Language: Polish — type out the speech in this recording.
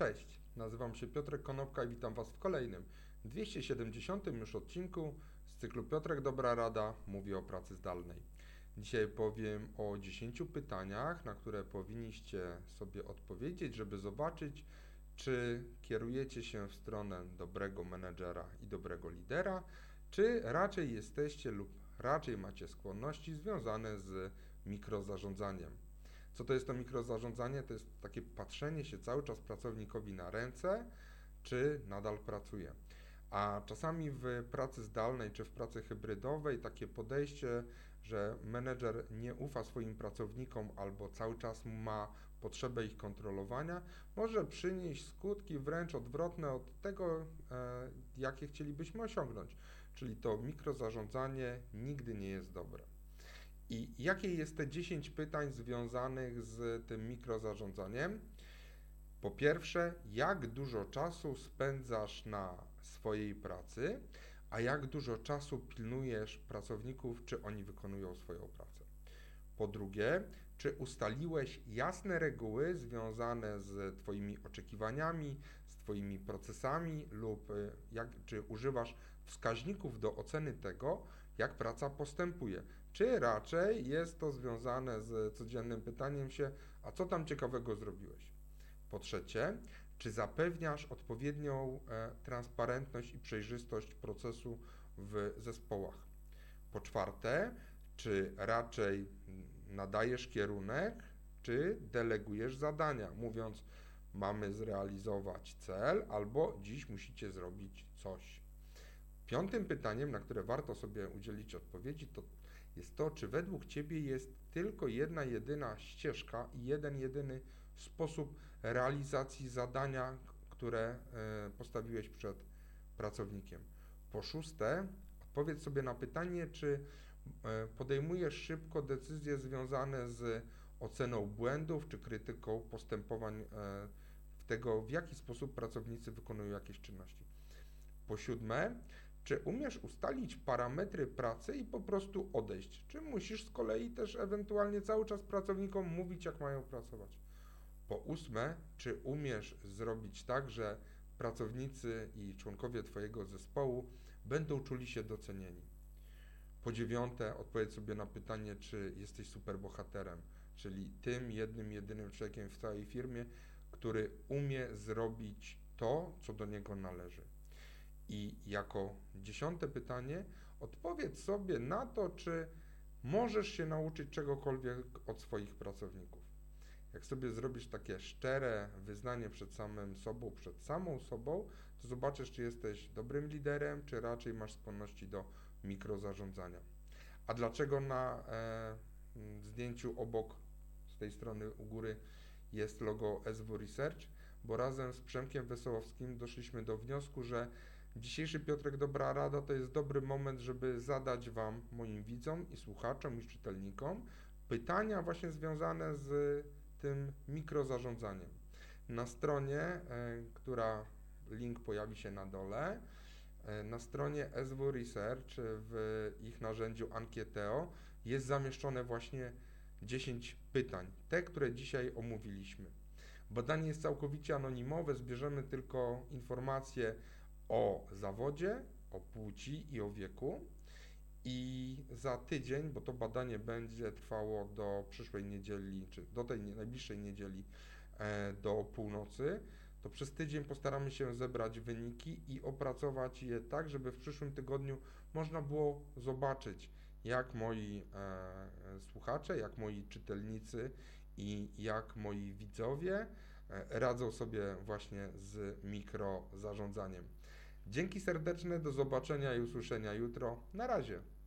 Cześć, nazywam się Piotrek Konopka i witam Was w kolejnym 270 już odcinku z cyklu Piotrek Dobra Rada mówi o pracy zdalnej. Dzisiaj powiem o 10 pytaniach, na które powinniście sobie odpowiedzieć, żeby zobaczyć, czy kierujecie się w stronę dobrego menedżera i dobrego lidera, czy raczej jesteście lub raczej macie skłonności związane z mikrozarządzaniem. Co to jest to mikrozarządzanie? To jest takie patrzenie się cały czas pracownikowi na ręce, czy nadal pracuje. A czasami w pracy zdalnej czy w pracy hybrydowej takie podejście, że menedżer nie ufa swoim pracownikom albo cały czas ma potrzebę ich kontrolowania, może przynieść skutki wręcz odwrotne od tego, jakie chcielibyśmy osiągnąć. Czyli to mikrozarządzanie nigdy nie jest dobre. I jakie jest te 10 pytań związanych z tym mikrozarządzaniem? Po pierwsze, jak dużo czasu spędzasz na swojej pracy, a jak dużo czasu pilnujesz pracowników, czy oni wykonują swoją pracę. Po drugie, czy ustaliłeś jasne reguły związane z Twoimi oczekiwaniami, z Twoimi procesami lub czy używasz wskaźników do oceny tego, jak praca postępuje. Czy raczej jest to związane z codziennym pytaniem się, a co tam ciekawego zrobiłeś? Po trzecie, czy zapewniasz odpowiednią transparentność i przejrzystość procesu w zespołach? Po czwarte, czy raczej nadajesz kierunek, czy delegujesz zadania, mówiąc mamy zrealizować cel albo dziś musicie zrobić coś. Piątym pytaniem, na które warto sobie udzielić odpowiedzi, to jest to, czy według Ciebie jest tylko jedna jedyna ścieżka i jeden jedyny sposób realizacji zadania, które postawiłeś przed pracownikiem. Po szóste, odpowiedz sobie na pytanie, czy podejmujesz szybko decyzje związane z oceną błędów czy krytyką postępowań tego, w jaki sposób pracownicy wykonują jakieś czynności. Po siódme, czy umiesz ustalić parametry pracy i po prostu odejść? Czy musisz z kolei też ewentualnie cały czas pracownikom mówić, jak mają pracować? Po ósme, czy umiesz zrobić tak, że pracownicy i członkowie Twojego zespołu będą czuli się docenieni? Po dziewiąte, odpowiedz sobie na pytanie, czy jesteś superbohaterem, czyli tym jednym, jedynym człowiekiem w całej firmie, który umie zrobić to, co do niego należy. I jako 10. pytanie, odpowiedz sobie na to, czy możesz się nauczyć czegokolwiek od swoich pracowników. Jak sobie zrobisz takie szczere wyznanie przed samą sobą, to zobaczysz, czy jesteś dobrym liderem, czy raczej masz skłonności do mikrozarządzania. A dlaczego na zdjęciu obok, z tej strony u góry, jest logo SW Research? Bo razem z Przemkiem Wesołowskim doszliśmy do wniosku, że dzisiejszy Piotrek Dobra Rada to jest dobry moment, żeby zadać Wam, moim widzom i słuchaczom i czytelnikom, pytania właśnie związane z tym mikrozarządzaniem. Na stronie, link pojawi się na dole, na stronie SW Research w ich narzędziu Ankieteo jest zamieszczone właśnie 10 pytań, te, które dzisiaj omówiliśmy. Badanie jest całkowicie anonimowe, zbierzemy tylko informacje o zawodzie, o płci i o wieku i za tydzień, bo to badanie będzie trwało do przyszłej niedzieli, czy do tej najbliższej niedzieli do północy, to przez tydzień postaramy się zebrać wyniki i opracować je tak, żeby w przyszłym tygodniu można było zobaczyć, jak moi słuchacze, jak moi czytelnicy i jak moi widzowie radzą sobie właśnie z mikrozarządzaniem. Dzięki serdeczne, do zobaczenia i usłyszenia jutro. Na razie.